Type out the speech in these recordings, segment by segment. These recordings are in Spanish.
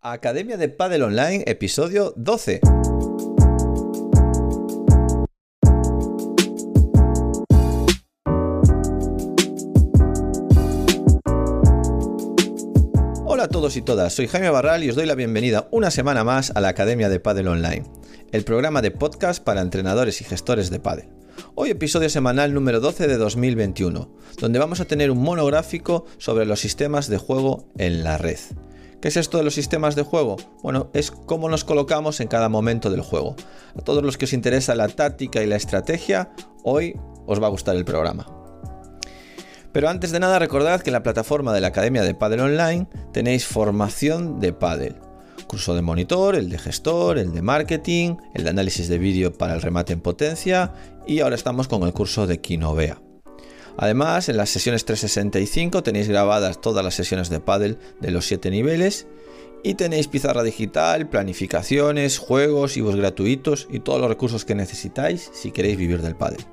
Academia de Padel Online, episodio 12. Hola a todos y todas, soy Jaime Barral y os doy la bienvenida una semana más a la Academia de Padel Online, el programa de podcast para entrenadores y gestores de pádel. Hoy episodio semanal número 12 de 2021, donde vamos a tener un monográfico sobre los sistemas de juego en la red. ¿Qué es esto de los sistemas de juego? Bueno, es cómo nos colocamos en cada momento del juego. A todos los que os interesa la táctica y la estrategia, hoy os va a gustar el programa. Pero antes de nada, recordad que en la plataforma de la Academia de Padel Online tenéis formación de pádel. Curso de monitor, el de gestor, el de marketing, el de análisis de vídeo para el remate en potencia y ahora estamos con el curso de Kinovea. Además, en las sesiones 365 tenéis grabadas todas las sesiones de pádel de los 7 niveles y tenéis pizarra digital, planificaciones, juegos, e-books gratuitos y todos los recursos que necesitáis si queréis vivir del pádel.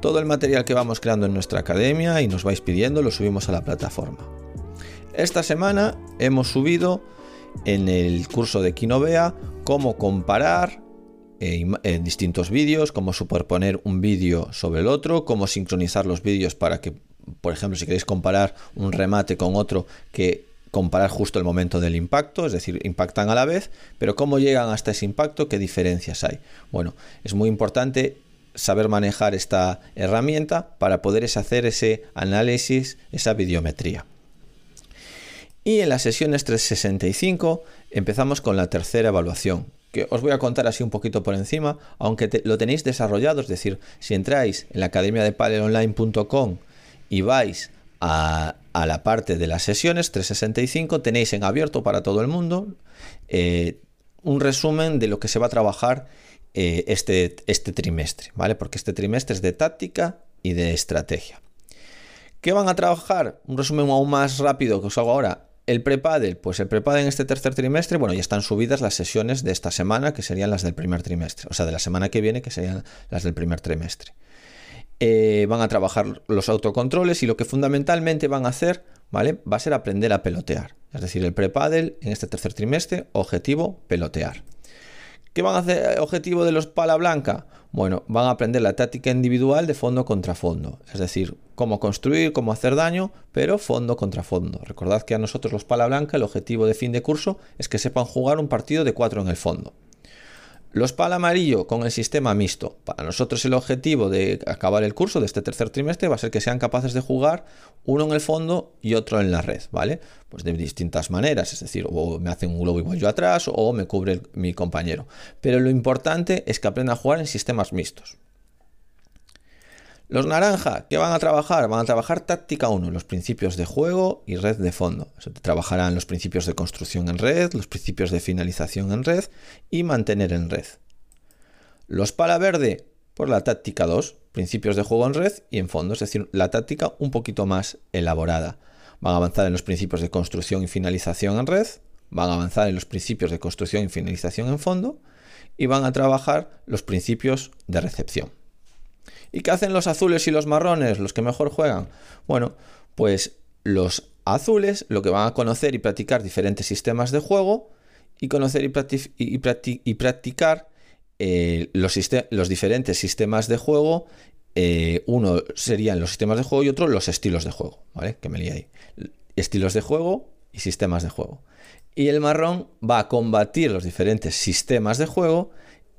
Todo el material que vamos creando en nuestra academia y nos vais pidiendo lo subimos a la plataforma. Esta semana hemos subido en el curso de Kinovea cómo comparar en distintos vídeos, cómo superponer un vídeo sobre el otro, cómo sincronizar los vídeos para que, por ejemplo, si queréis comparar un remate con otro, que comparar justo el momento del impacto, es decir, impactan a la vez, pero cómo llegan hasta ese impacto, qué diferencias hay. Bueno, es muy importante saber manejar esta herramienta para poder hacer ese análisis, esa videometría. Y en las sesiones 365 empezamos con la tercera evaluación, que os voy a contar así un poquito por encima, aunque lo tenéis desarrollado, es decir, si entráis en la academiadepadelonline.com y vais a la parte de las sesiones 365, tenéis en abierto para todo el mundo un resumen de lo que se va a trabajar este trimestre, ¿vale? Porque este trimestre es de táctica y de estrategia. ¿Qué van a trabajar? Un resumen aún más rápido que os hago ahora. El prepádel, pues el prepádel en este tercer trimestre, bueno, ya están subidas las sesiones de esta semana, que serían las del primer trimestre, o sea, de la semana que viene, que serían las del primer trimestre. Van a trabajar los autocontroles y lo que fundamentalmente van a hacer, ¿vale? Va a ser aprender a pelotear. Es decir, el prepádel en este tercer trimestre, objetivo, pelotear. ¿Qué van a hacer? Objetivo de los pala blanca. Bueno, van a aprender la táctica individual de fondo contra fondo. Es decir, cómo construir, cómo hacer daño, pero fondo contra fondo. Recordad que a nosotros los pala blanca, el objetivo de fin de curso es que sepan jugar un partido de 4 en el fondo. Los pala amarillo con el sistema mixto. Para nosotros el objetivo de acabar el curso de este tercer trimestre va a ser que sean capaces de jugar uno en el fondo y otro en la red, ¿vale? Pues de distintas maneras, es decir, o me hacen un globo y voy yo atrás o me cubre mi compañero. Pero lo importante es que aprendan a jugar en sistemas mixtos. Los naranja, ¿qué van a trabajar? Van a trabajar táctica 1, los principios de juego y red de fondo. O sea, trabajarán los principios de construcción en red, los principios de finalización en red y mantener en red. Los pala verde, pues la táctica 2, principios de juego en red y en fondo, es decir, la táctica un poquito más elaborada. Van a avanzar en los principios de construcción y finalización en red, van a avanzar en los principios de construcción y finalización en fondo y van a trabajar los principios de recepción. ¿Y qué hacen los azules y los marrones, los que mejor juegan? Bueno, pues los azules lo que van a conocer y practicar diferentes sistemas de juego y conocer y practicar los diferentes sistemas de juego. Uno serían los sistemas de juego y otro los estilos de juego, ¿vale? Que me lié ahí. Estilos de juego y sistemas de juego. Y el marrón va a combatir los diferentes sistemas de juego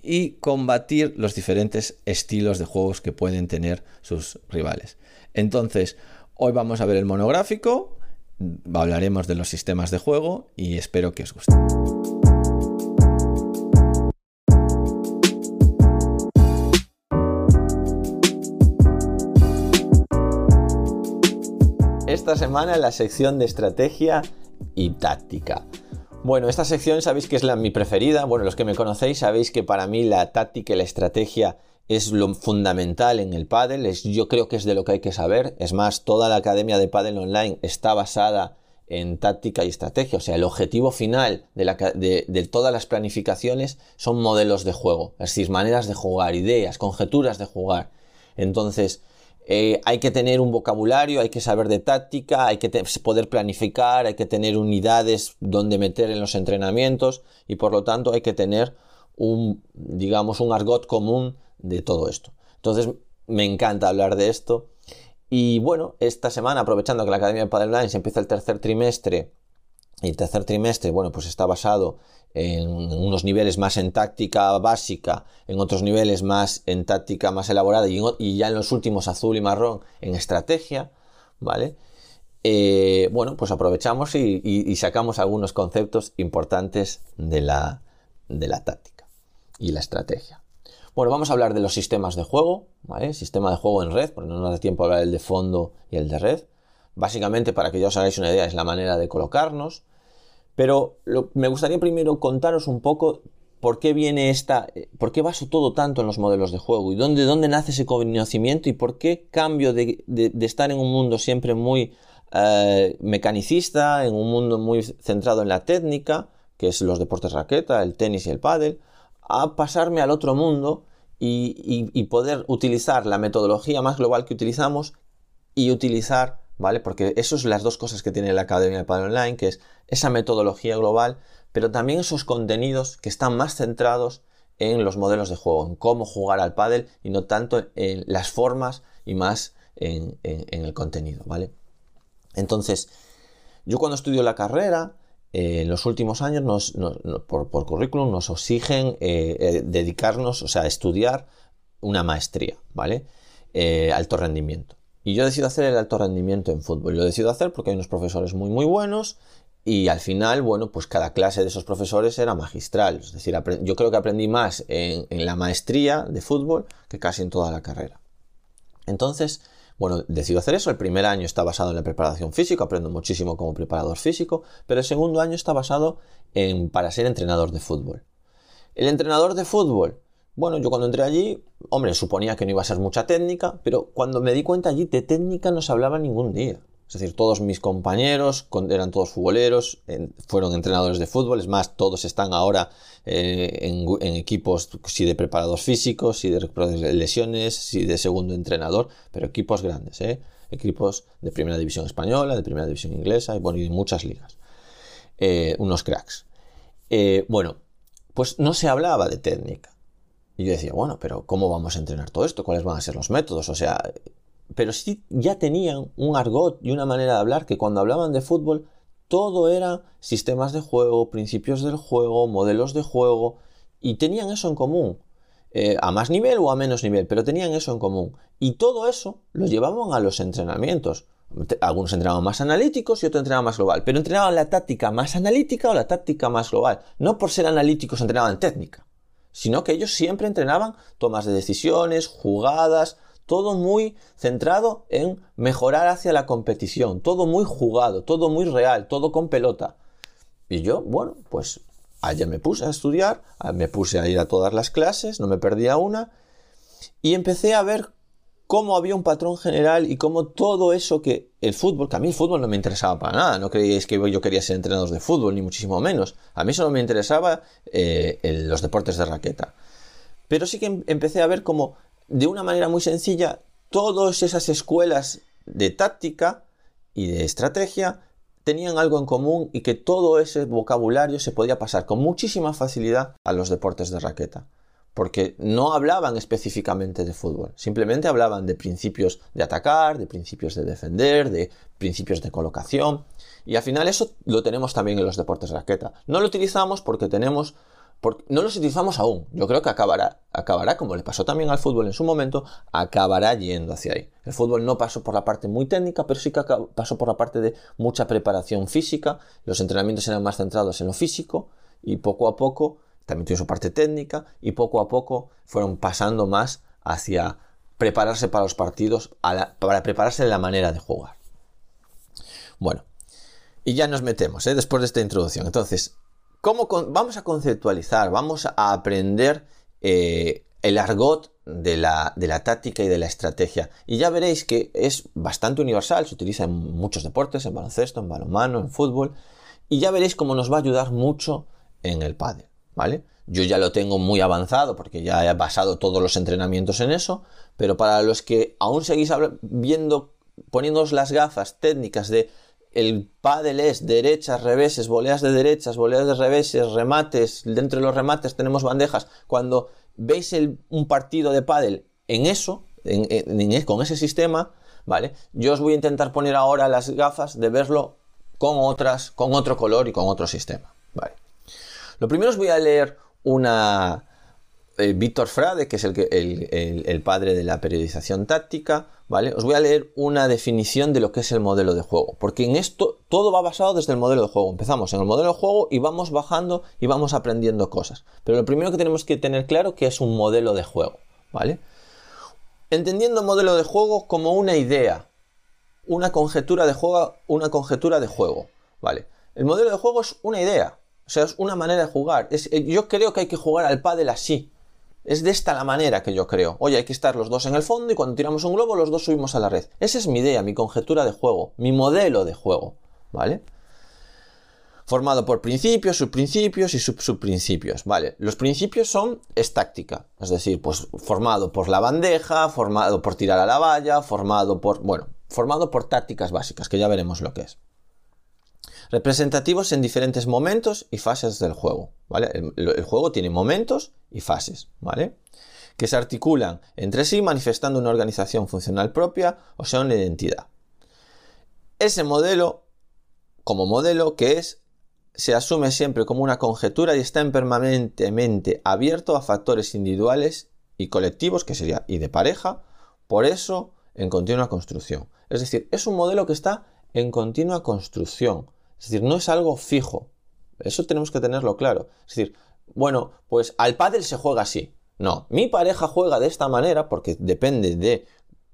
y combatir los diferentes estilos de juegos que pueden tener sus rivales. Entonces, hoy vamos a ver el monográfico, hablaremos de los sistemas de juego y espero que os guste. Esta semana en la sección de estrategia y táctica. Bueno, esta sección sabéis que es mi preferida. Bueno, los que me conocéis sabéis que para mí la táctica y la estrategia es lo fundamental en el pádel. Yo creo que es de lo que hay que saber. Es más, toda la Academia de Pádel Online está basada en táctica y estrategia. O sea, el objetivo final de todas las planificaciones son modelos de juego. Es decir, maneras de jugar, ideas, conjeturas de jugar. Entonces, Hay que tener un vocabulario, hay que saber de táctica, hay que poder planificar, hay que tener unidades donde meter en los entrenamientos y por lo tanto hay que tener un, digamos, un argot común de todo esto. Entonces me encanta hablar de esto y bueno, esta semana aprovechando que la Academia de Padel Online se empieza el tercer trimestre y el tercer trimestre, bueno, pues está basado en unos niveles más en táctica básica, en otros niveles más en táctica más elaborada y ya en los últimos azul y marrón en estrategia, ¿vale? Bueno, pues aprovechamos y sacamos algunos conceptos importantes de la táctica y la estrategia. Bueno, vamos a hablar de los sistemas de juego, ¿vale? Sistema de juego en red, porque no nos da tiempo a hablar el de fondo y el de red. Básicamente, para que ya os hagáis una idea, es la manera de colocarnos. Pero me gustaría primero contaros un poco por qué viene esta, por qué baso todo tanto en los modelos de juego y dónde nace ese conocimiento y por qué cambio de estar en un mundo siempre muy mecanicista, en un mundo muy centrado en la técnica, que es los deportes raqueta, el tenis y el pádel, a pasarme al otro mundo y poder utilizar la metodología más global que utilizamos y utilizar, ¿vale? Porque eso es las dos cosas que tiene la Academia de Padel Online, que es esa metodología global, pero también esos contenidos que están más centrados en los modelos de juego, en cómo jugar al pádel y no tanto en las formas y más en el contenido, ¿vale? Entonces, yo cuando estudio la carrera, en los últimos años, por currículum, nos exigen dedicarnos, o sea, estudiar una maestría, ¿vale? Alto rendimiento. Y yo decido hacer el alto rendimiento en fútbol. Lo decido hacer porque hay unos profesores muy muy buenos y al final, bueno, pues cada clase de esos profesores era magistral. Es decir, yo creo que aprendí más en la maestría de fútbol que casi en toda la carrera. Entonces, bueno, decido hacer eso. El primer año está basado en la preparación física, aprendo muchísimo como preparador físico, pero el segundo año está basado para ser entrenador de fútbol. El entrenador de fútbol, bueno, yo cuando entré allí, hombre, suponía que no iba a ser mucha técnica, pero cuando me di cuenta allí de técnica no se hablaba ningún día. Es decir, todos mis compañeros eran todos futboleros, fueron entrenadores de fútbol, es más, todos están ahora en equipos, si de preparadores físicos, si de lesiones, si de segundo entrenador, pero equipos grandes, equipos de primera división española, de primera división inglesa y, bueno, y muchas ligas, unos cracks. Bueno, pues no se hablaba de técnica. Y yo decía, bueno, pero ¿cómo vamos a entrenar todo esto? ¿Cuáles van a ser los métodos? O sea, pero sí ya tenían un argot y una manera de hablar que cuando hablaban de fútbol todo era sistemas de juego, principios del juego, modelos de juego y tenían eso en común, a más nivel o a menos nivel, pero tenían eso en común y todo eso lo llevaban a los entrenamientos. Algunos entrenaban más analíticos y otros entrenaban más global, pero entrenaban la táctica más analítica o la táctica más global. No por ser analíticos entrenaban técnica, sino que ellos siempre entrenaban tomas de decisiones, jugadas, todo muy centrado en mejorar hacia la competición, todo muy jugado, todo muy real, todo con pelota. Y yo, bueno, pues allá me puse a estudiar, me puse a ir a todas las clases, no me perdía una, y empecé a ver cómo había un patrón general y cómo todo eso que el fútbol, que a mí el fútbol no me interesaba para nada, no creíais que yo quería ser entrenador de fútbol, ni muchísimo menos. A mí solo me interesaba los deportes de raqueta. Pero sí que empecé a ver cómo, de una manera muy sencilla, todas esas escuelas de táctica y de estrategia tenían algo en común y que todo ese vocabulario se podía pasar con muchísima facilidad a los deportes de raqueta. Porque no hablaban específicamente de fútbol, simplemente hablaban de principios de atacar, de principios de defender, de principios de colocación. Y al final eso lo tenemos también en los deportes de raqueta. No lo utilizamos porque tenemos... no los utilizamos aún. Yo creo que acabará, como le pasó también al fútbol en su momento, acabará yendo hacia ahí. El fútbol no pasó por la parte muy técnica, pero sí que pasó por la parte de mucha preparación física. Los entrenamientos eran más centrados en lo físico y poco a poco... también tiene su parte técnica y poco a poco fueron pasando más hacia prepararse para los partidos, para prepararse de la manera de jugar. Bueno, y ya nos metemos, después de esta introducción. Entonces, ¿cómo vamos a conceptualizar? Vamos a aprender el argot de la táctica y de la estrategia. Y ya veréis que es bastante universal, se utiliza en muchos deportes, en baloncesto, en balonmano, en fútbol. Y ya veréis cómo nos va a ayudar mucho en el pádel. ¿Vale? Yo ya lo tengo muy avanzado porque ya he basado todos los entrenamientos en eso, Pero para los que aún seguís viendo, poniéndoos las gafas técnicas de el pádel es derechas, reveses, voleas de derechas, voleas de reveses, remates, dentro de los remates tenemos bandejas, cuando veis un partido de pádel en eso, con ese sistema, ¿vale? Yo os voy a intentar poner ahora las gafas de verlo con otro color y con otro sistema, ¿vale? Lo primero os voy a leer una... Víctor Frade, que es el padre de la periodización táctica, ¿vale? Os voy a leer una definición de lo que es el modelo de juego, porque en esto todo va basado desde el modelo de juego. Empezamos en el modelo de juego y vamos bajando y vamos aprendiendo cosas. Pero lo primero que tenemos que tener claro que es un modelo de juego, ¿vale? Entendiendo modelo de juego como una idea, una conjetura de juego, ¿vale? El modelo de juego es una idea, o sea, es una manera de jugar. Yo creo que hay que jugar al pádel así. Es de esta la manera que yo creo. Oye, hay que estar los dos en el fondo y cuando tiramos un globo los dos subimos a la red. Esa es mi idea, mi conjetura de juego, mi modelo de juego, ¿vale? Formado por principios, subprincipios y subprincipios, ¿vale? Los principios son táctica, es decir, pues formado por la bandeja, formado por tirar a la valla, formado por tácticas básicas, que ya veremos lo que es. Representativos en diferentes momentos y fases del juego, ¿vale? El juego tiene momentos y fases, ¿vale? Que se articulan entre sí manifestando una organización funcional propia, o sea, una identidad. Ese modelo, como modelo que es, se asume siempre como una conjetura y está permanentemente abierto a factores individuales y colectivos, que sería, y de pareja, por eso en continua construcción. Es decir, es un modelo que está en continua construcción. Es decir, no es algo fijo. Eso tenemos que tenerlo claro. Es decir, bueno, pues al pádel se juega así. No, mi pareja juega de esta manera porque depende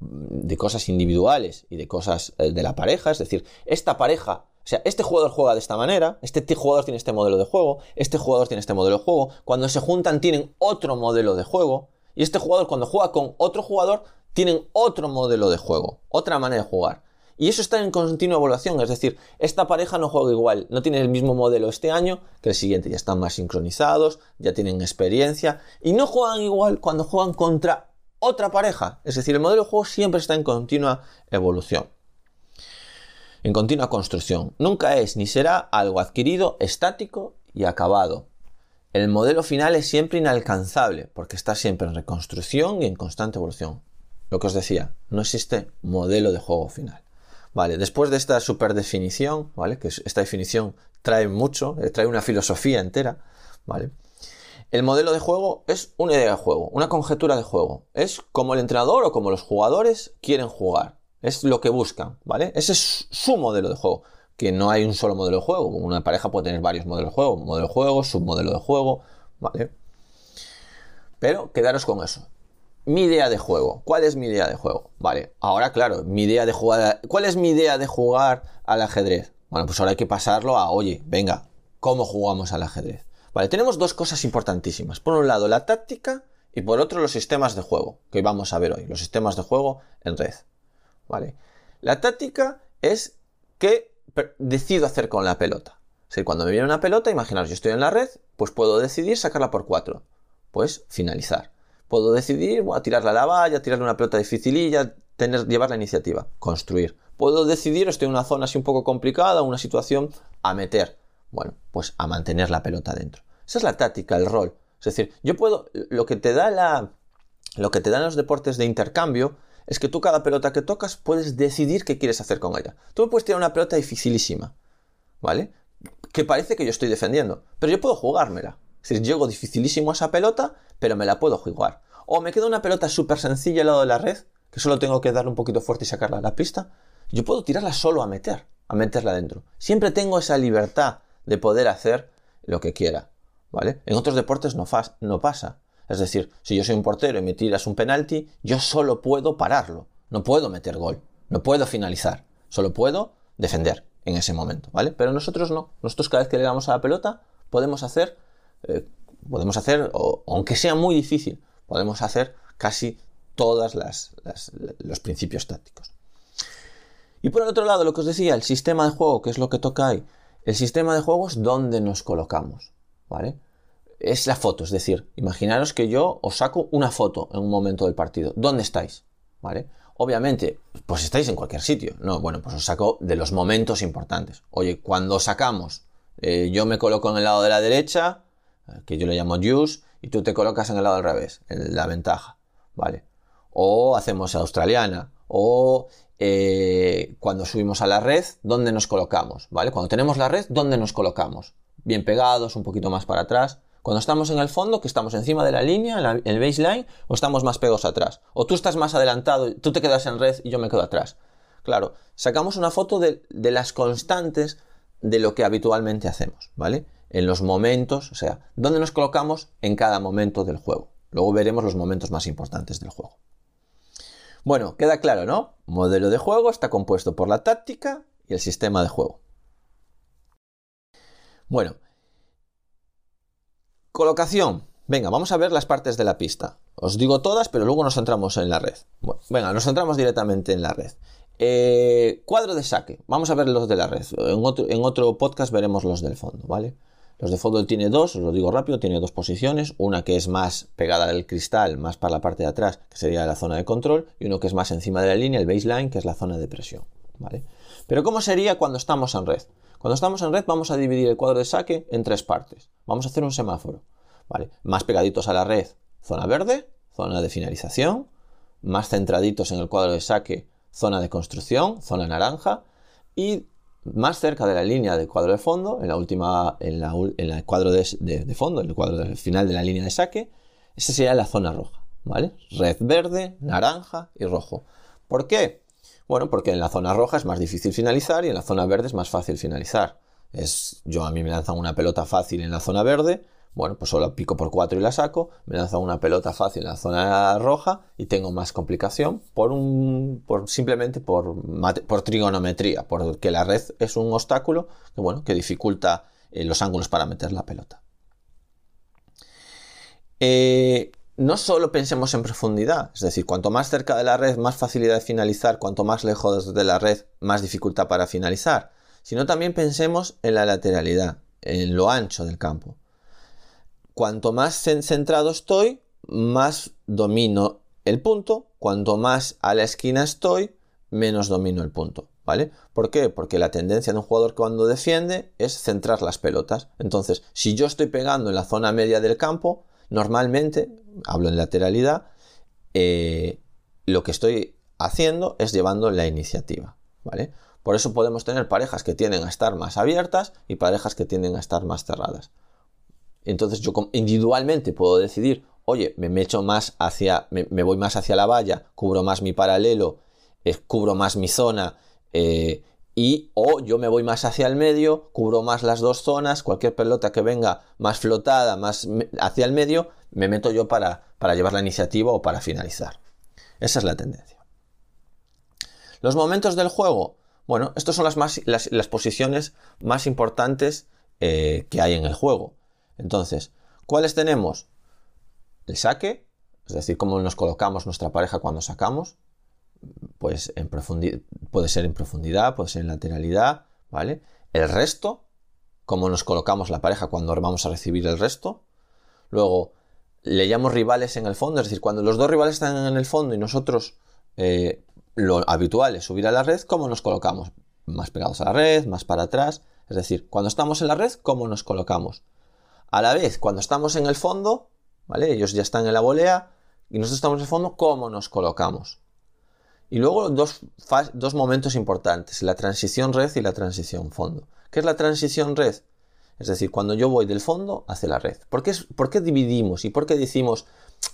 de cosas individuales y de cosas de la pareja. Es decir, esta pareja, o sea, este jugador juega de esta manera, este jugador tiene este modelo de juego, este jugador tiene este modelo de juego. Cuando se juntan tienen otro modelo de juego y este jugador cuando juega con otro jugador tienen otro modelo de juego, otra manera de jugar. Y eso está en continua evolución, es decir, esta pareja no juega igual, no tiene el mismo modelo este año que el siguiente, ya están más sincronizados, ya tienen experiencia y no juegan igual cuando juegan contra otra pareja. Es decir, el modelo de juego siempre está en continua evolución, en continua construcción. Nunca es ni será algo adquirido, estático y acabado. El modelo final es siempre inalcanzable porque está siempre en reconstrucción y en constante evolución. Lo que os decía, no existe modelo de juego final. Vale, después de esta super definición, ¿vale? Que esta definición trae mucho, trae una filosofía entera, ¿vale? El modelo de juego es una idea de juego, una conjetura de juego. Es como el entrenador o como los jugadores quieren jugar. Es lo que buscan, ¿vale? Ese es su modelo de juego. Que no hay un solo modelo de juego. Una pareja puede tener varios modelos de juego, modelo de juego, submodelo de juego, ¿vale? Pero quedaros con eso. Mi idea de juego. ¿Cuál es mi idea de juego? Vale, ahora claro, mi idea de jugar... ¿Cuál es mi idea de jugar al ajedrez? Bueno, pues ahora hay que pasarlo a, oye, venga, ¿cómo jugamos al ajedrez? Vale, tenemos dos cosas importantísimas. Por un lado, la táctica y por otro, los sistemas de juego, que vamos a ver hoy, los sistemas de juego en red. Vale, la táctica es qué decido hacer con la pelota. Es decir, cuando me viene una pelota, imaginaros, yo estoy en la red, pues puedo decidir sacarla por 4, pues finalizar. Puedo decidir, bueno, tirarla a la valla, tirarle una pelota dificililla, llevar la iniciativa, construir. Puedo decidir, estoy en una zona así un poco complicada, una situación, a meter. Bueno, pues a mantener la pelota dentro. Esa es la táctica, el rol. Es decir, yo puedo, lo que te dan los deportes de intercambio es que tú cada pelota que tocas puedes decidir qué quieres hacer con ella. Tú me puedes tirar una pelota dificilísima, ¿vale? Que parece que yo estoy defendiendo, pero yo puedo jugármela. Es decir, llego dificilísimo a esa pelota, pero me la puedo jugar. O me queda una pelota súper sencilla al lado de la red, que solo tengo que darle un poquito fuerte y sacarla a la pista. Yo puedo tirarla solo a meterla dentro. Siempre tengo esa libertad de poder hacer lo que quiera, ¿vale? En otros deportes no pasa. Es decir, si yo soy un portero y me tiras un penalti, yo solo puedo pararlo. No puedo meter gol, no puedo finalizar, solo puedo defender en ese momento, ¿vale? Pero nosotros no. Nosotros cada vez que le damos a la pelota podemos hacer... aunque sea muy difícil, podemos hacer casi todos los principios tácticos. Y por el otro lado, lo que os decía, el sistema de juego, que es lo que toca ahí. El sistema de juego es donde nos colocamos, ¿vale? es la foto, es decir, imaginaros que yo os saco una foto en un momento del partido. ¿Dónde estáis? ¿Vale? Obviamente, pues estáis en cualquier sitio. No, bueno, pues os saco de los momentos importantes. Oye, cuando sacamos, yo me coloco en el lado de la derecha, que yo le llamo juice, y tú te colocas en el lado al revés, en la ventaja, ¿vale? O hacemos australiana, o cuando subimos a la red, ¿dónde nos colocamos? ¿Vale? Cuando tenemos la red, ¿dónde nos colocamos? Bien pegados, un poquito más para atrás. Cuando estamos en el fondo, que estamos encima de la línea, el baseline, o estamos más pegados atrás. O tú estás más adelantado, tú te quedas en red y yo me quedo atrás. Claro, sacamos una foto de las constantes de lo que habitualmente hacemos, ¿vale? En los momentos, o sea, dónde nos colocamos en cada momento del juego. Luego veremos los momentos más importantes del juego. Bueno, queda claro, ¿no? Modelo de juego está compuesto por la táctica y el sistema de juego. Bueno, colocación. Venga, vamos a ver las partes de la pista. Os digo todas, pero luego nos centramos en la red. Bueno, venga, nos centramos directamente en la red. Cuadro de saque. Vamos a ver los de la red. En otro podcast veremos los del fondo, ¿vale? Los de fondo tiene dos, os lo digo rápido, tiene dos posiciones. Una que es más pegada al cristal, más para la parte de atrás, que sería la zona de control. Y uno que es más encima de la línea, el baseline, que es la zona de presión, ¿vale? Pero ¿cómo sería cuando estamos en red? Cuando estamos en red vamos a dividir el cuadro de saque en tres partes. Vamos a hacer un semáforo, ¿vale? Más pegaditos a la red, zona verde, zona de finalización. Más centraditos en el cuadro de saque, zona de construcción, zona naranja. Y más cerca de la línea del cuadro de fondo, en el cuadro de fondo, en el cuadro del final de la línea de saque, esa sería la zona roja, ¿vale? Red verde, naranja y rojo. ¿Por qué? Bueno, porque en la zona roja es más difícil finalizar y en la zona verde es más fácil finalizar. A mí me lanzan una pelota fácil en la zona verde, bueno, pues solo pico por 4 y la saco. Me lanzan una pelota fácil en la zona roja y tengo más complicación simplemente por trigonometría, porque la red es un obstáculo que, bueno, que dificulta los ángulos para meter la pelota. No solo pensemos en profundidad, es decir, cuanto más cerca de la red, más facilidad de finalizar, cuanto más lejos de la red, más dificultad para finalizar, sino también pensemos en la lateralidad, en lo ancho del campo. Cuanto más centrado estoy, más domino el punto, cuanto más a la esquina estoy, menos domino el punto, ¿vale? ¿Por qué? Porque la tendencia de un jugador cuando defiende es centrar las pelotas. Entonces, si yo estoy pegando en la zona media del campo, normalmente, hablo en lateralidad, lo que estoy haciendo es llevando la iniciativa, ¿vale? Por eso podemos tener parejas que tienden a estar más abiertas y parejas que tienden a estar más cerradas. Entonces yo individualmente puedo decidir, oye, me voy más hacia la valla, cubro más mi paralelo, cubro más mi zona, o yo me voy más hacia el medio, cubro más las dos zonas, cualquier pelota que venga más flotada, más hacia el medio, me meto yo para llevar la iniciativa o para finalizar. Esa es la tendencia. Los momentos del juego. Bueno, estas son las posiciones más importantes que hay en el juego. Entonces, ¿cuáles tenemos? El saque, es decir, cómo nos colocamos nuestra pareja cuando sacamos. Pues puede ser en profundidad, puede ser en lateralidad, ¿vale? El resto, cómo nos colocamos la pareja cuando vamos a recibir el resto. Luego, le llamo rivales en el fondo, es decir, cuando los dos rivales están en el fondo y nosotros lo habitual es subir a la red, ¿cómo nos colocamos? Más pegados a la red, más para atrás, es decir, cuando estamos en la red, ¿cómo nos colocamos? A la vez, cuando estamos en el fondo, ¿vale? Ellos ya están en la volea y nosotros estamos en el fondo, ¿cómo nos colocamos? Y luego dos momentos importantes, la transición red y la transición fondo. ¿Qué es la transición red? Es decir, cuando yo voy del fondo hacia la red. ¿Por qué dividimos y por qué decimos?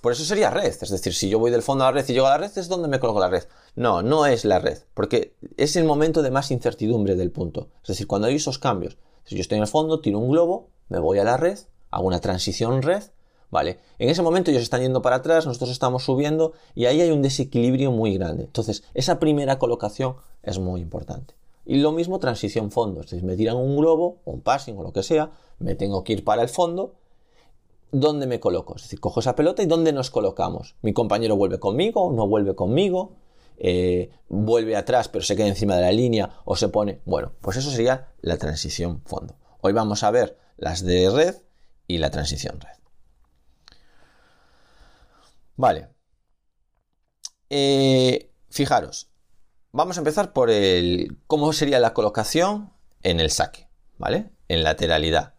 Por eso sería red. Es decir, si yo voy del fondo a la red y llego a la red, es donde me coloco la red. No, no es la red, porque es el momento de más incertidumbre del punto. Es decir, cuando hay esos cambios. Si yo estoy en el fondo, tiro un globo, me voy a la red, hago una transición red. Vale, en ese momento ellos están yendo para atrás, nosotros estamos subiendo y ahí hay un desequilibrio muy grande. Entonces, esa primera colocación es muy importante. Y lo mismo transición fondo, es decir, me tiran un globo, un passing o lo que sea, me tengo que ir para el fondo, ¿dónde me coloco? Es decir, cojo esa pelota y ¿dónde nos colocamos? Mi compañero vuelve conmigo, no vuelve conmigo, vuelve atrás pero se queda encima de la línea o se pone... Bueno, pues eso sería la transición fondo. Hoy vamos a ver las de red y la transición red. Vale. Fijaros, vamos a empezar por el cómo sería la colocación en el saque, ¿vale? En lateralidad.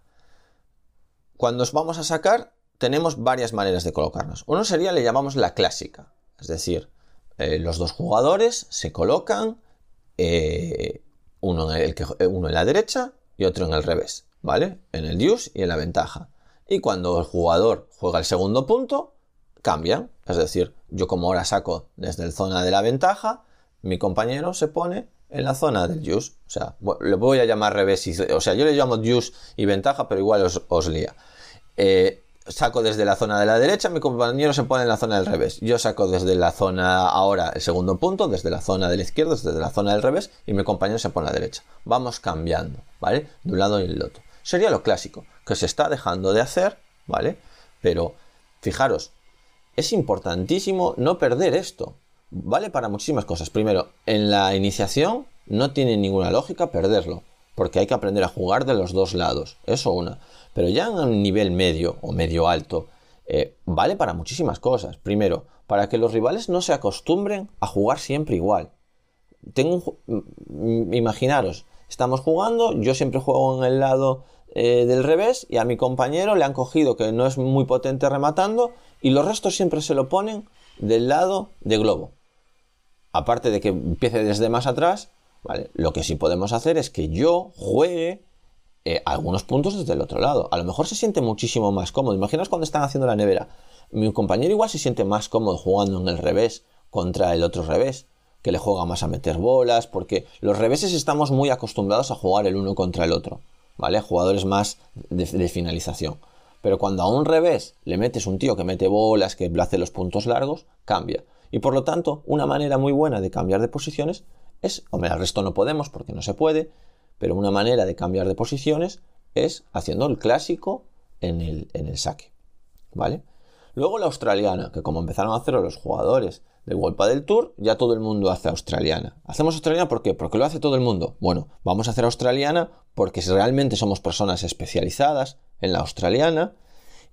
Cuando os vamos a sacar, tenemos varias maneras de colocarnos. Uno sería, le llamamos la clásica, es decir, los dos jugadores se colocan, uno en la derecha y otro en el revés, ¿vale? En el deuce y en la ventaja. Y cuando el jugador juega el segundo punto, cambian. Es decir, yo como ahora saco desde la zona de la ventaja, mi compañero se pone en la zona del deuce. O sea, lo voy a llamar revés. O sea, yo le llamo deuce y ventaja, pero igual os lía. Saco desde la zona de la derecha, mi compañero se pone en la zona del revés. Yo saco desde la zona, ahora el segundo punto, desde la zona de la izquierda, desde la zona del revés, y mi compañero se pone a la derecha. Vamos cambiando, ¿vale? De un lado y del otro. Sería lo clásico, que se está dejando de hacer, ¿vale? Pero, fijaros, es importantísimo no perder esto. Vale para muchísimas cosas. Primero, en la iniciación no tiene ninguna lógica perderlo, porque hay que aprender a jugar de los dos lados. Eso una. Pero ya en un nivel medio o medio alto, vale para muchísimas cosas. Primero, para que los rivales no se acostumbren a jugar siempre igual. Imaginaros, estamos jugando, yo siempre juego en el lado del revés y a mi compañero le han cogido que no es muy potente rematando y los restos siempre se lo ponen del lado de globo. Aparte de que empiece desde más atrás, ¿vale? Lo que sí podemos hacer es que yo juegue algunos puntos desde el otro lado. A lo mejor se siente muchísimo más cómodo. Imaginaos cuando están haciendo la nevera. Mi compañero igual se siente más cómodo jugando en el revés contra el otro revés, que le juega más a meter bolas, porque los reveses estamos muy acostumbrados a jugar el uno contra el otro, ¿vale? Jugadores más de finalización. Pero cuando a un revés le metes un tío que mete bolas, que hace los puntos largos, cambia. Y por lo tanto, una manera muy buena de cambiar de posiciones es, hombre, el resto no podemos porque no se puede, pero una manera de cambiar de posiciones es haciendo el clásico en el saque, ¿vale? Luego la australiana, que como empezaron a hacerlo los jugadores del World Padel Tour, ya todo el mundo hace australiana. ¿Hacemos australiana por qué? Porque lo hace todo el mundo. Bueno, vamos a hacer australiana porque realmente somos personas especializadas en la australiana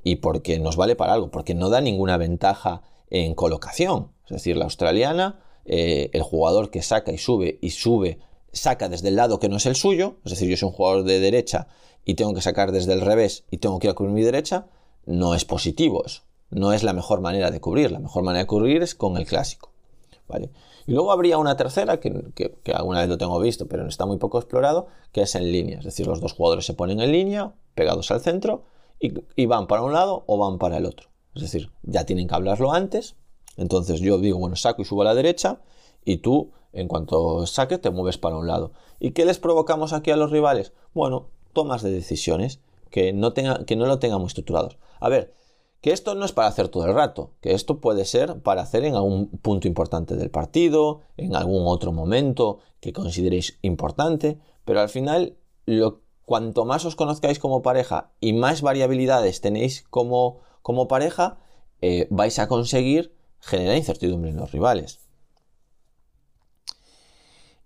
y porque nos vale para algo, porque no da ninguna ventaja en colocación. Es decir, la australiana, el jugador que saca y sube, saca desde el lado que no es el suyo. Es decir, yo soy un jugador de derecha y tengo que sacar desde el revés y tengo que ir a cubrir mi derecha. No es positivo eso. No es la mejor manera de cubrir. La mejor manera de cubrir es con el clásico, ¿vale? Y luego habría una tercera, que alguna vez lo tengo visto, pero está muy poco explorado, que es en línea. Es decir, los dos jugadores se ponen en línea, pegados al centro, y van para un lado o van para el otro. Es decir, ya tienen que hablarlo antes. Entonces yo digo, bueno, saco y subo a la derecha, y tú, en cuanto saques, te mueves para un lado. ¿Y qué les provocamos aquí a los rivales? Bueno, tomas de decisiones que no lo tengan muy estructurados. A ver, que esto no es para hacer todo el rato, que esto puede ser para hacer en algún punto importante del partido, en algún otro momento que consideréis importante, pero al final, cuanto más os conozcáis como pareja y más variabilidades tenéis como pareja, vais a conseguir generar incertidumbre en los rivales.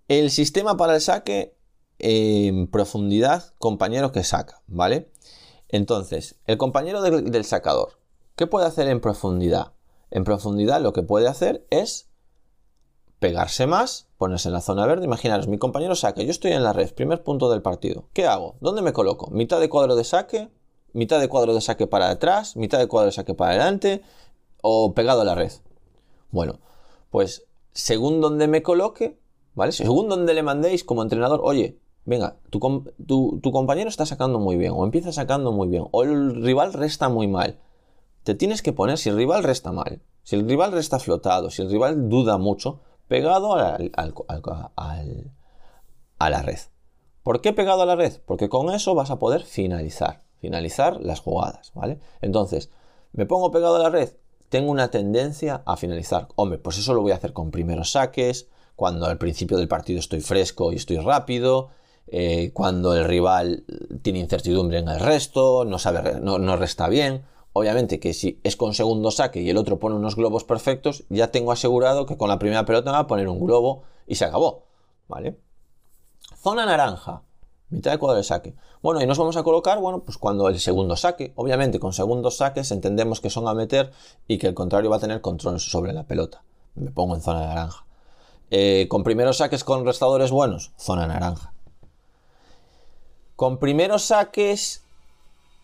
El sistema para el saque en profundidad, compañero que saca, ¿vale? Entonces, el compañero del sacador, ¿qué puede hacer en profundidad? En profundidad lo que puede hacer es pegarse más, ponerse en la zona verde. Imaginaros, mi compañero saca, yo estoy en la red, primer punto del partido. ¿Qué hago? ¿Dónde me coloco? Mitad de cuadro de saque para atrás, mitad de cuadro de saque para adelante o pegado a la red. Bueno, pues según donde me coloque, ¿vale? Según donde le mandéis como entrenador, oye, venga, tu compañero está sacando muy bien, o empieza sacando muy bien, o el rival resta muy mal. Te tienes que poner, si el rival resta mal, si el rival resta flotado, si el rival duda mucho, pegado a la red. ¿Por qué pegado a la red? Porque con eso vas a poder finalizar las jugadas, ¿vale? Entonces, me pongo pegado a la red, tengo una tendencia a finalizar. Hombre, pues eso lo voy a hacer con primeros saques, cuando al principio del partido estoy fresco y estoy rápido. Cuando el rival tiene incertidumbre en el resto, no resta bien. Obviamente que si es con segundo saque y el otro pone unos globos perfectos, ya tengo asegurado que con la primera pelota me va a poner un globo y se acabó, ¿vale? Zona naranja, mitad de cuadro de saque. Bueno, y nos vamos a colocar, bueno, pues cuando el segundo saque, obviamente con segundos saques entendemos que son a meter y que el contrario va a tener control sobre la pelota. Me pongo en zona naranja. Con primeros saques con restadores buenos, zona naranja. Con primeros saques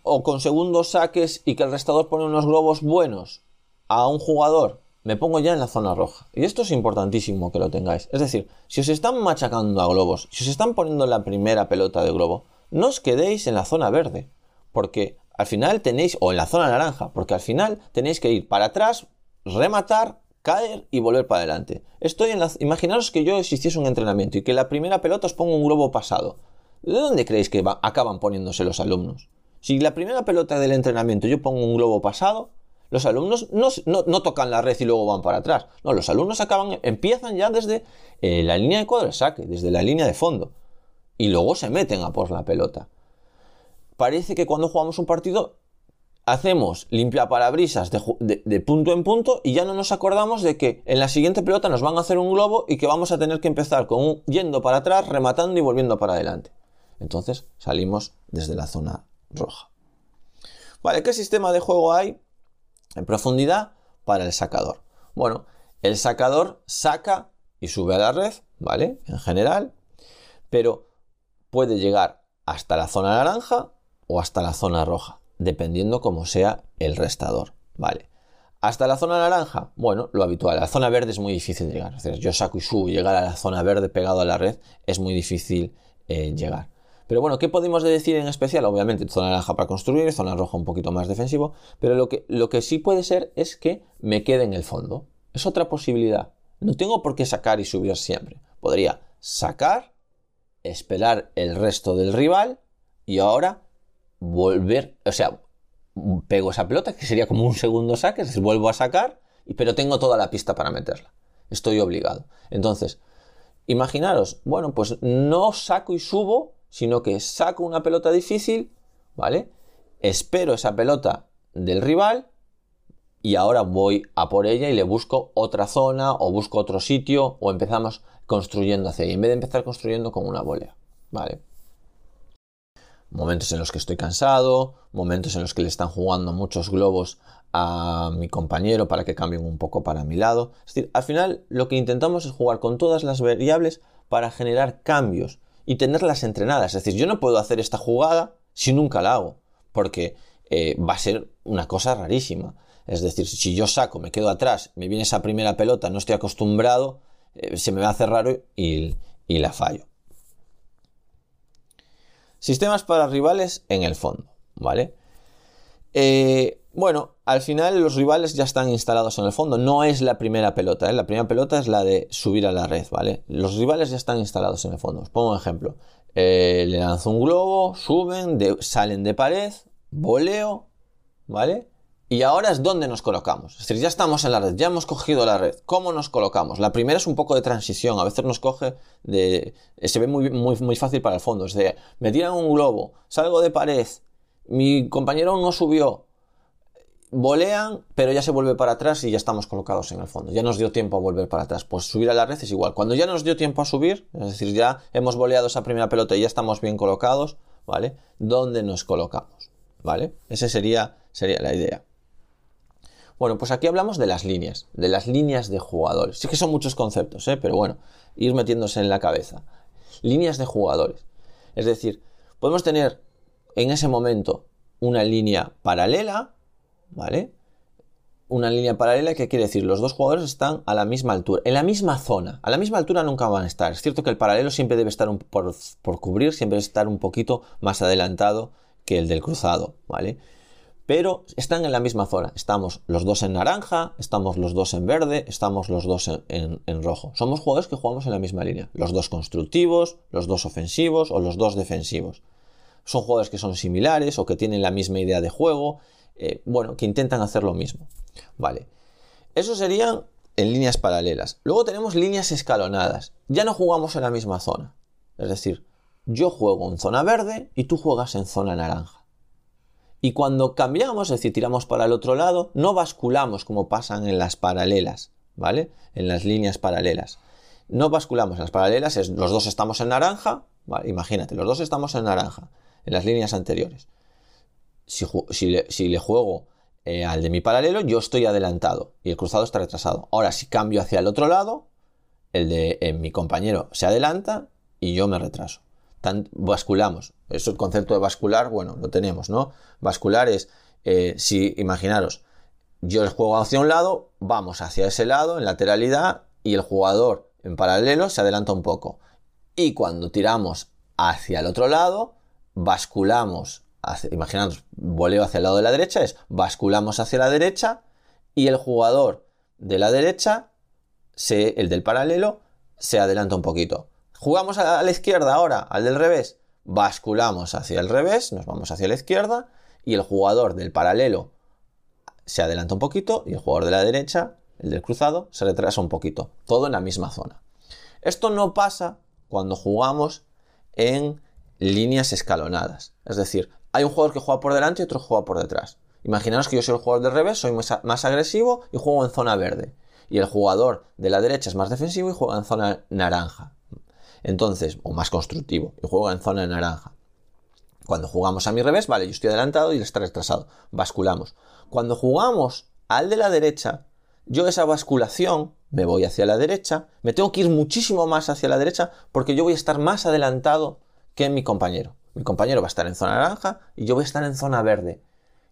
o con segundos saques y que el restador pone unos globos buenos a un jugador, me pongo ya en la zona roja. Y esto es importantísimo que lo tengáis. Es decir, si os están machacando a globos, si os están poniendo la primera pelota de globo, no os quedéis en la zona verde, porque al final tenéis, o en la zona naranja, porque al final tenéis que ir para atrás, rematar, caer y volver para adelante. Imaginaros que yo existiese un entrenamiento y que la primera pelota os ponga un globo pasado. ¿De dónde creéis que acaban poniéndose los alumnos? Si la primera pelota del entrenamiento yo pongo un globo pasado, los alumnos no tocan la red y luego van para atrás. No, los alumnos empiezan ya desde la línea de cuadro de saque, desde la línea de fondo. Y luego se meten a por la pelota. Parece que cuando jugamos un partido hacemos limpiaparabrisas de punto en punto y ya no nos acordamos de que en la siguiente pelota nos van a hacer un globo y que vamos a tener que empezar con yendo para atrás, rematando y volviendo para adelante. Entonces salimos desde la zona roja. Vale, ¿qué sistema de juego hay en profundidad para el sacador? Bueno, el sacador saca y sube a la red, ¿vale? En general, pero puede llegar hasta la zona naranja o hasta la zona roja, dependiendo cómo sea el restador, ¿vale? Hasta la zona naranja, bueno, lo habitual, la zona verde es muy difícil llegar. Es decir, yo saco y subo, llegar a la zona verde pegado a la red es muy difícil llegar. Pero bueno, ¿qué podemos decir en especial? Obviamente zona naranja para construir, zona roja un poquito más defensivo, pero lo que sí puede ser es que me quede en el fondo. Es otra posibilidad. No tengo por qué sacar y subir siempre. Podría sacar, esperar el resto del rival y ahora volver, o sea, pego esa pelota que sería como un segundo saque, es decir, vuelvo a sacar, pero tengo toda la pista para meterla. Estoy obligado. Entonces, imaginaros, bueno, pues no saco y subo, sino que saco una pelota difícil, ¿vale? Espero esa pelota del rival y ahora voy a por ella y le busco otra zona o busco otro sitio o empezamos construyendo hacia ahí, en vez de empezar construyendo con una volea, ¿vale? Momentos en los que estoy cansado, momentos en los que le están jugando muchos globos a mi compañero para que cambien un poco para mi lado. Es decir, al final lo que intentamos es jugar con todas las variables para generar cambios y tenerlas entrenadas. Es decir, yo no puedo hacer esta jugada si nunca la hago, porque va a ser una cosa rarísima. Es decir, si yo saco, me quedo atrás, me viene esa primera pelota, no estoy acostumbrado, se me va a hacer raro y la fallo. Sistemas para rivales en el fondo, ¿vale? Bueno, al final los rivales ya están instalados en el fondo. No es la primera pelota, ¿eh? La primera pelota es la de subir a la red, ¿vale? Los rivales ya están instalados en el fondo. Os pongo un ejemplo. Le lanzo un globo, suben, salen de pared, voleo, ¿vale? Y ahora es donde nos colocamos. Es decir, ya estamos en la red, ya hemos cogido la red. ¿Cómo nos colocamos? La primera es un poco de transición. A veces nos coge se ve muy fácil para el fondo. Es decir, me tiran un globo, salgo de pared, mi compañero no subió, volean, pero ya se vuelve para atrás y ya estamos colocados en el fondo. Ya nos dio tiempo a volver para atrás. Pues subir a la red es igual. Cuando ya nos dio tiempo a subir, es decir, ya hemos voleado esa primera pelota y ya estamos bien colocados, ¿vale? ¿Dónde nos colocamos? ¿Vale? Esa sería la idea. Bueno, pues aquí hablamos de las líneas de jugadores. Sí que son muchos conceptos, pero bueno, ir metiéndose en la cabeza. Líneas de jugadores. Es decir, podemos tener en ese momento una línea paralela, ¿vale? Una línea paralela que quiere decir los dos jugadores están a la misma altura, en la misma zona. A la misma altura nunca van a estar. Es cierto que el paralelo siempre debe estar por cubrir, siempre debe estar un poquito más adelantado que el del cruzado, ¿vale? Pero están en la misma zona. Estamos los dos en naranja, estamos los dos en verde, estamos los dos en rojo. Somos jugadores que jugamos en la misma línea. Los dos constructivos, los dos ofensivos o los dos defensivos. Son jugadores que son similares o que tienen la misma idea de juego. Bueno, que intentan hacer lo mismo, ¿vale? Eso serían en líneas paralelas. Luego tenemos líneas escalonadas. Ya no jugamos en la misma zona. Es decir, yo juego en zona verde y tú juegas en zona naranja. Y cuando cambiamos, es decir, tiramos para el otro lado, no basculamos como pasan en las paralelas, ¿vale? En las líneas paralelas. No basculamos en las paralelas, los dos estamos en naranja, Vale, imagínate, los dos estamos en naranja, en las líneas anteriores. Si le juego al de mi paralelo, yo estoy adelantado y el cruzado está retrasado. Ahora, si cambio hacia el otro lado, el de mi compañero se adelanta y yo me retraso. Basculamos. Eso, el concepto de bascular, bueno, lo tenemos, ¿no? Bascular es, si imaginaros, yo el juego hacia un lado, vamos hacia ese lado, en lateralidad, y el jugador en paralelo se adelanta un poco. Y cuando tiramos hacia el otro lado, basculamos, imaginaros, voleo hacia el lado de la derecha, es basculamos hacia la derecha, y el jugador de la derecha, el del paralelo, se adelanta un poquito. Jugamos a la izquierda ahora, al del revés, basculamos hacia el revés, nos vamos hacia la izquierda y el jugador del paralelo se adelanta un poquito y el jugador de la derecha, el del cruzado, se retrasa un poquito, todo en la misma zona. Esto no pasa cuando jugamos en líneas escalonadas, es decir, hay un jugador que juega por delante y otro que juega por detrás. Imaginaos que yo soy el jugador del revés, soy más agresivo y juego en zona verde, y el jugador de la derecha es más defensivo y juega en zona naranja. Entonces, o más constructivo, y juego en zona naranja. Cuando jugamos a mi revés, vale, yo estoy adelantado y él está retrasado, basculamos. Cuando jugamos al de la derecha, yo esa basculación, me voy hacia la derecha, me tengo que ir muchísimo más hacia la derecha porque yo voy a estar más adelantado que mi compañero. Mi compañero va a estar en zona naranja y yo voy a estar en zona verde.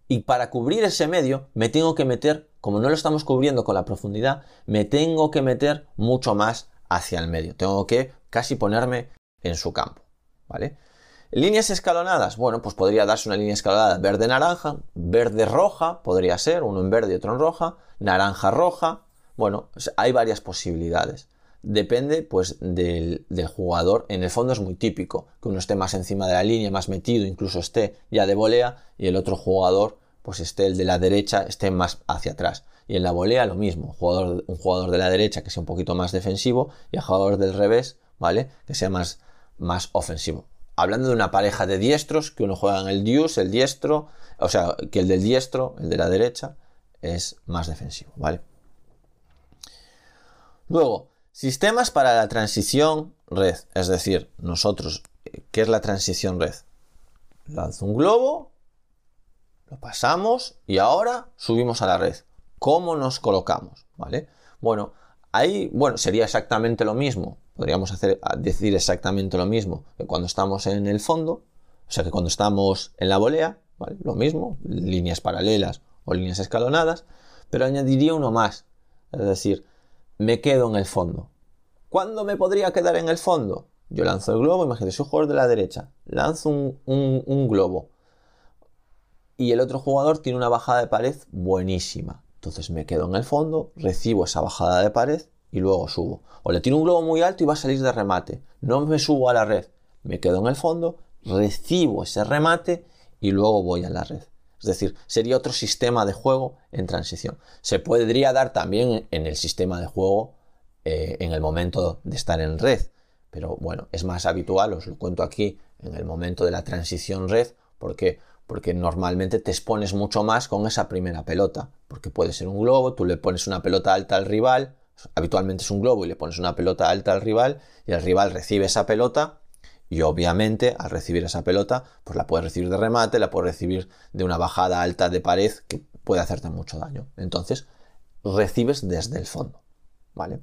Y para cubrir ese medio, me tengo que meter, como no lo estamos cubriendo con la profundidad, me tengo que meter mucho más hacia el medio. Tengo que casi ponerme en su campo, ¿vale? Líneas escalonadas, bueno, pues podría darse una línea escalonada verde-naranja, verde-roja, podría ser, uno en verde y otro en roja, naranja-roja, bueno, hay varias posibilidades. Depende, pues, del jugador. En el fondo es muy típico que uno esté más encima de la línea, más metido, incluso esté ya de volea, y el otro jugador, pues esté el de la derecha, esté más hacia atrás. Y en la volea lo mismo, un jugador de la derecha que sea un poquito más defensivo y el jugador del revés, ¿vale?, que sea más ofensivo. Hablando de una pareja de diestros, que uno juega en el deuce, el diestro, o sea, que el del diestro, el de la derecha, es más defensivo, ¿vale? Luego, sistemas para la transición red, es decir, nosotros, ¿qué es la transición red? Lanzo un globo, lo pasamos y ahora subimos a la red. ¿Cómo nos colocamos? ¿Vale? Bueno, ahí, bueno, sería exactamente lo mismo, podríamos decir exactamente lo mismo que cuando estamos en el fondo, o sea, que cuando estamos en la volea, ¿vale? Lo mismo, líneas paralelas o líneas escalonadas, pero añadiría uno más, es decir, me quedo en el fondo. ¿Cuándo me podría quedar en el fondo? Yo lanzo el globo, imagínate, soy jugador de la derecha, lanzo un globo y el otro jugador tiene una bajada de pared buenísima. Entonces me quedo en el fondo, recibo esa bajada de pared y luego subo. O le tiro un globo muy alto y va a salir de remate. No me subo a la red, me quedo en el fondo, recibo ese remate y luego voy a la red. Es decir, sería otro sistema de juego en transición. Se podría dar también en el sistema de juego en el momento de estar en red, pero bueno, es más habitual, os lo cuento aquí, en el momento de la transición red, porque normalmente te expones mucho más con esa primera pelota, porque puede ser un globo, tú le pones una pelota alta al rival, habitualmente es un globo y le pones una pelota alta al rival, y el rival recibe esa pelota, y obviamente, al recibir esa pelota, pues la puedes recibir de remate, la puedes recibir de una bajada alta de pared que puede hacerte mucho daño. Entonces, recibes desde el fondo, ¿vale?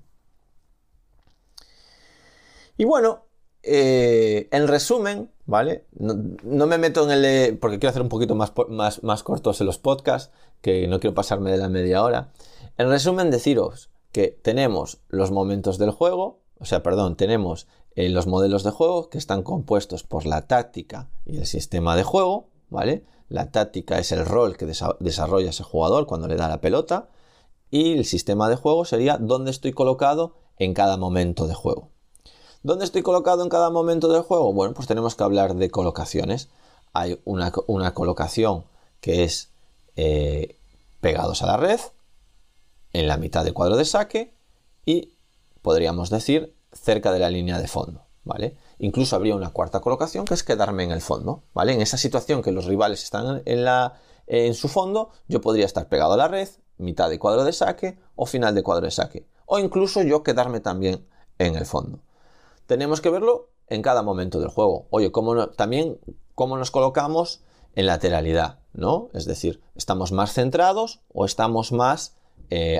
Y bueno, en resumen, ¿vale? No me meto en el... porque quiero hacer un poquito más cortos en los podcasts, que no quiero pasarme de la media hora. En resumen, deciros que tenemos los momentos del juego, o sea, perdón, tenemos los modelos de juego que están compuestos por la táctica y el sistema de juego, ¿vale? La táctica es el rol que desarrolla ese jugador cuando le da la pelota y el sistema de juego sería dónde estoy colocado en cada momento de juego. ¿Dónde estoy colocado en cada momento del juego? Bueno, pues tenemos que hablar de colocaciones. Hay una colocación que es pegados a la red, en la mitad del cuadro de saque y podríamos decir cerca de la línea de fondo, ¿vale? Incluso habría una cuarta colocación que es quedarme en el fondo, ¿vale? En esa situación que los rivales están en su fondo, yo podría estar pegado a la red, mitad de cuadro de saque o final de cuadro de saque, o incluso yo quedarme también en el fondo. Tenemos que verlo en cada momento del juego. Oye, también cómo nos colocamos en lateralidad, ¿no? Es decir, ¿estamos más centrados o estamos más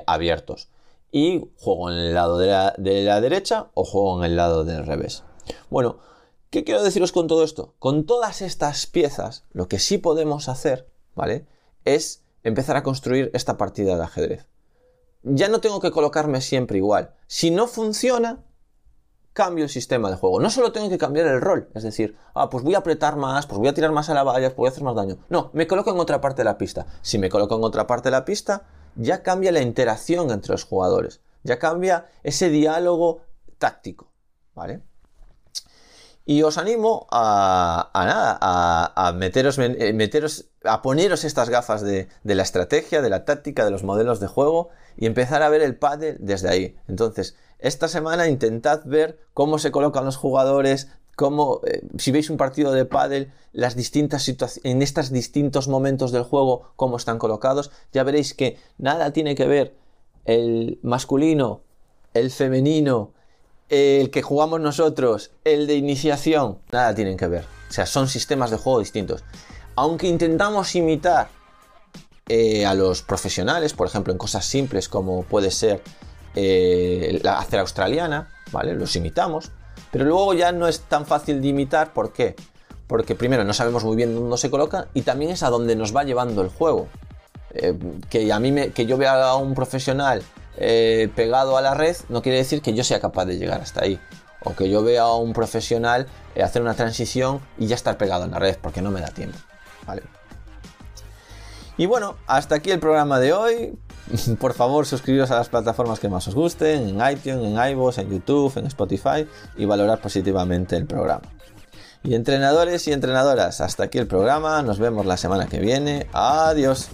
abiertos? Y juego en el lado de la derecha o juego en el lado del revés. Bueno, ¿qué quiero deciros con todo esto? Con todas estas piezas, lo que sí podemos hacer, ¿vale?, es empezar a construir esta partida de ajedrez. Ya no tengo que colocarme siempre igual. Si no funciona, cambio el sistema de juego. No solo tengo que cambiar el rol, es decir, pues voy a apretar más, pues voy a tirar más a la valla, pues voy a hacer más daño. No, me coloco en otra parte de la pista. Si me coloco en otra parte de la pista, ya cambia la interacción entre los jugadores, ya cambia ese diálogo táctico, ¿vale? Y os animo a poneros estas gafas de la estrategia, de la táctica, de los modelos de juego y empezar a ver el pádel desde ahí. Entonces, esta semana intentad ver cómo se colocan los jugadores, cómo, si veis un partido de pádel, las distintas situaciones, en estos distintos momentos del juego, cómo están colocados. Ya veréis que nada tiene que ver el masculino, el femenino, el que jugamos nosotros, el de iniciación, nada tienen que ver. O sea, son sistemas de juego distintos. Aunque intentamos imitar a los profesionales, por ejemplo, en cosas simples como puede ser la acera australiana, ¿vale? Los imitamos, pero luego ya no es tan fácil de imitar. ¿Por qué? Porque primero no sabemos muy bien dónde se coloca y también es a dónde nos va llevando el juego. Que yo vea a un profesional pegado a la red no quiere decir que yo sea capaz de llegar hasta ahí, o que yo vea a un profesional hacer una transición y ya estar pegado en la red, porque no me da tiempo, ¿vale? Y bueno, hasta aquí el programa de hoy. Por favor, suscribiros a las plataformas que más os gusten, en iTunes, en iVoox, en YouTube, en Spotify, y valorad positivamente el programa. Y entrenadores y entrenadoras, hasta aquí el programa, nos vemos la semana que viene, adiós.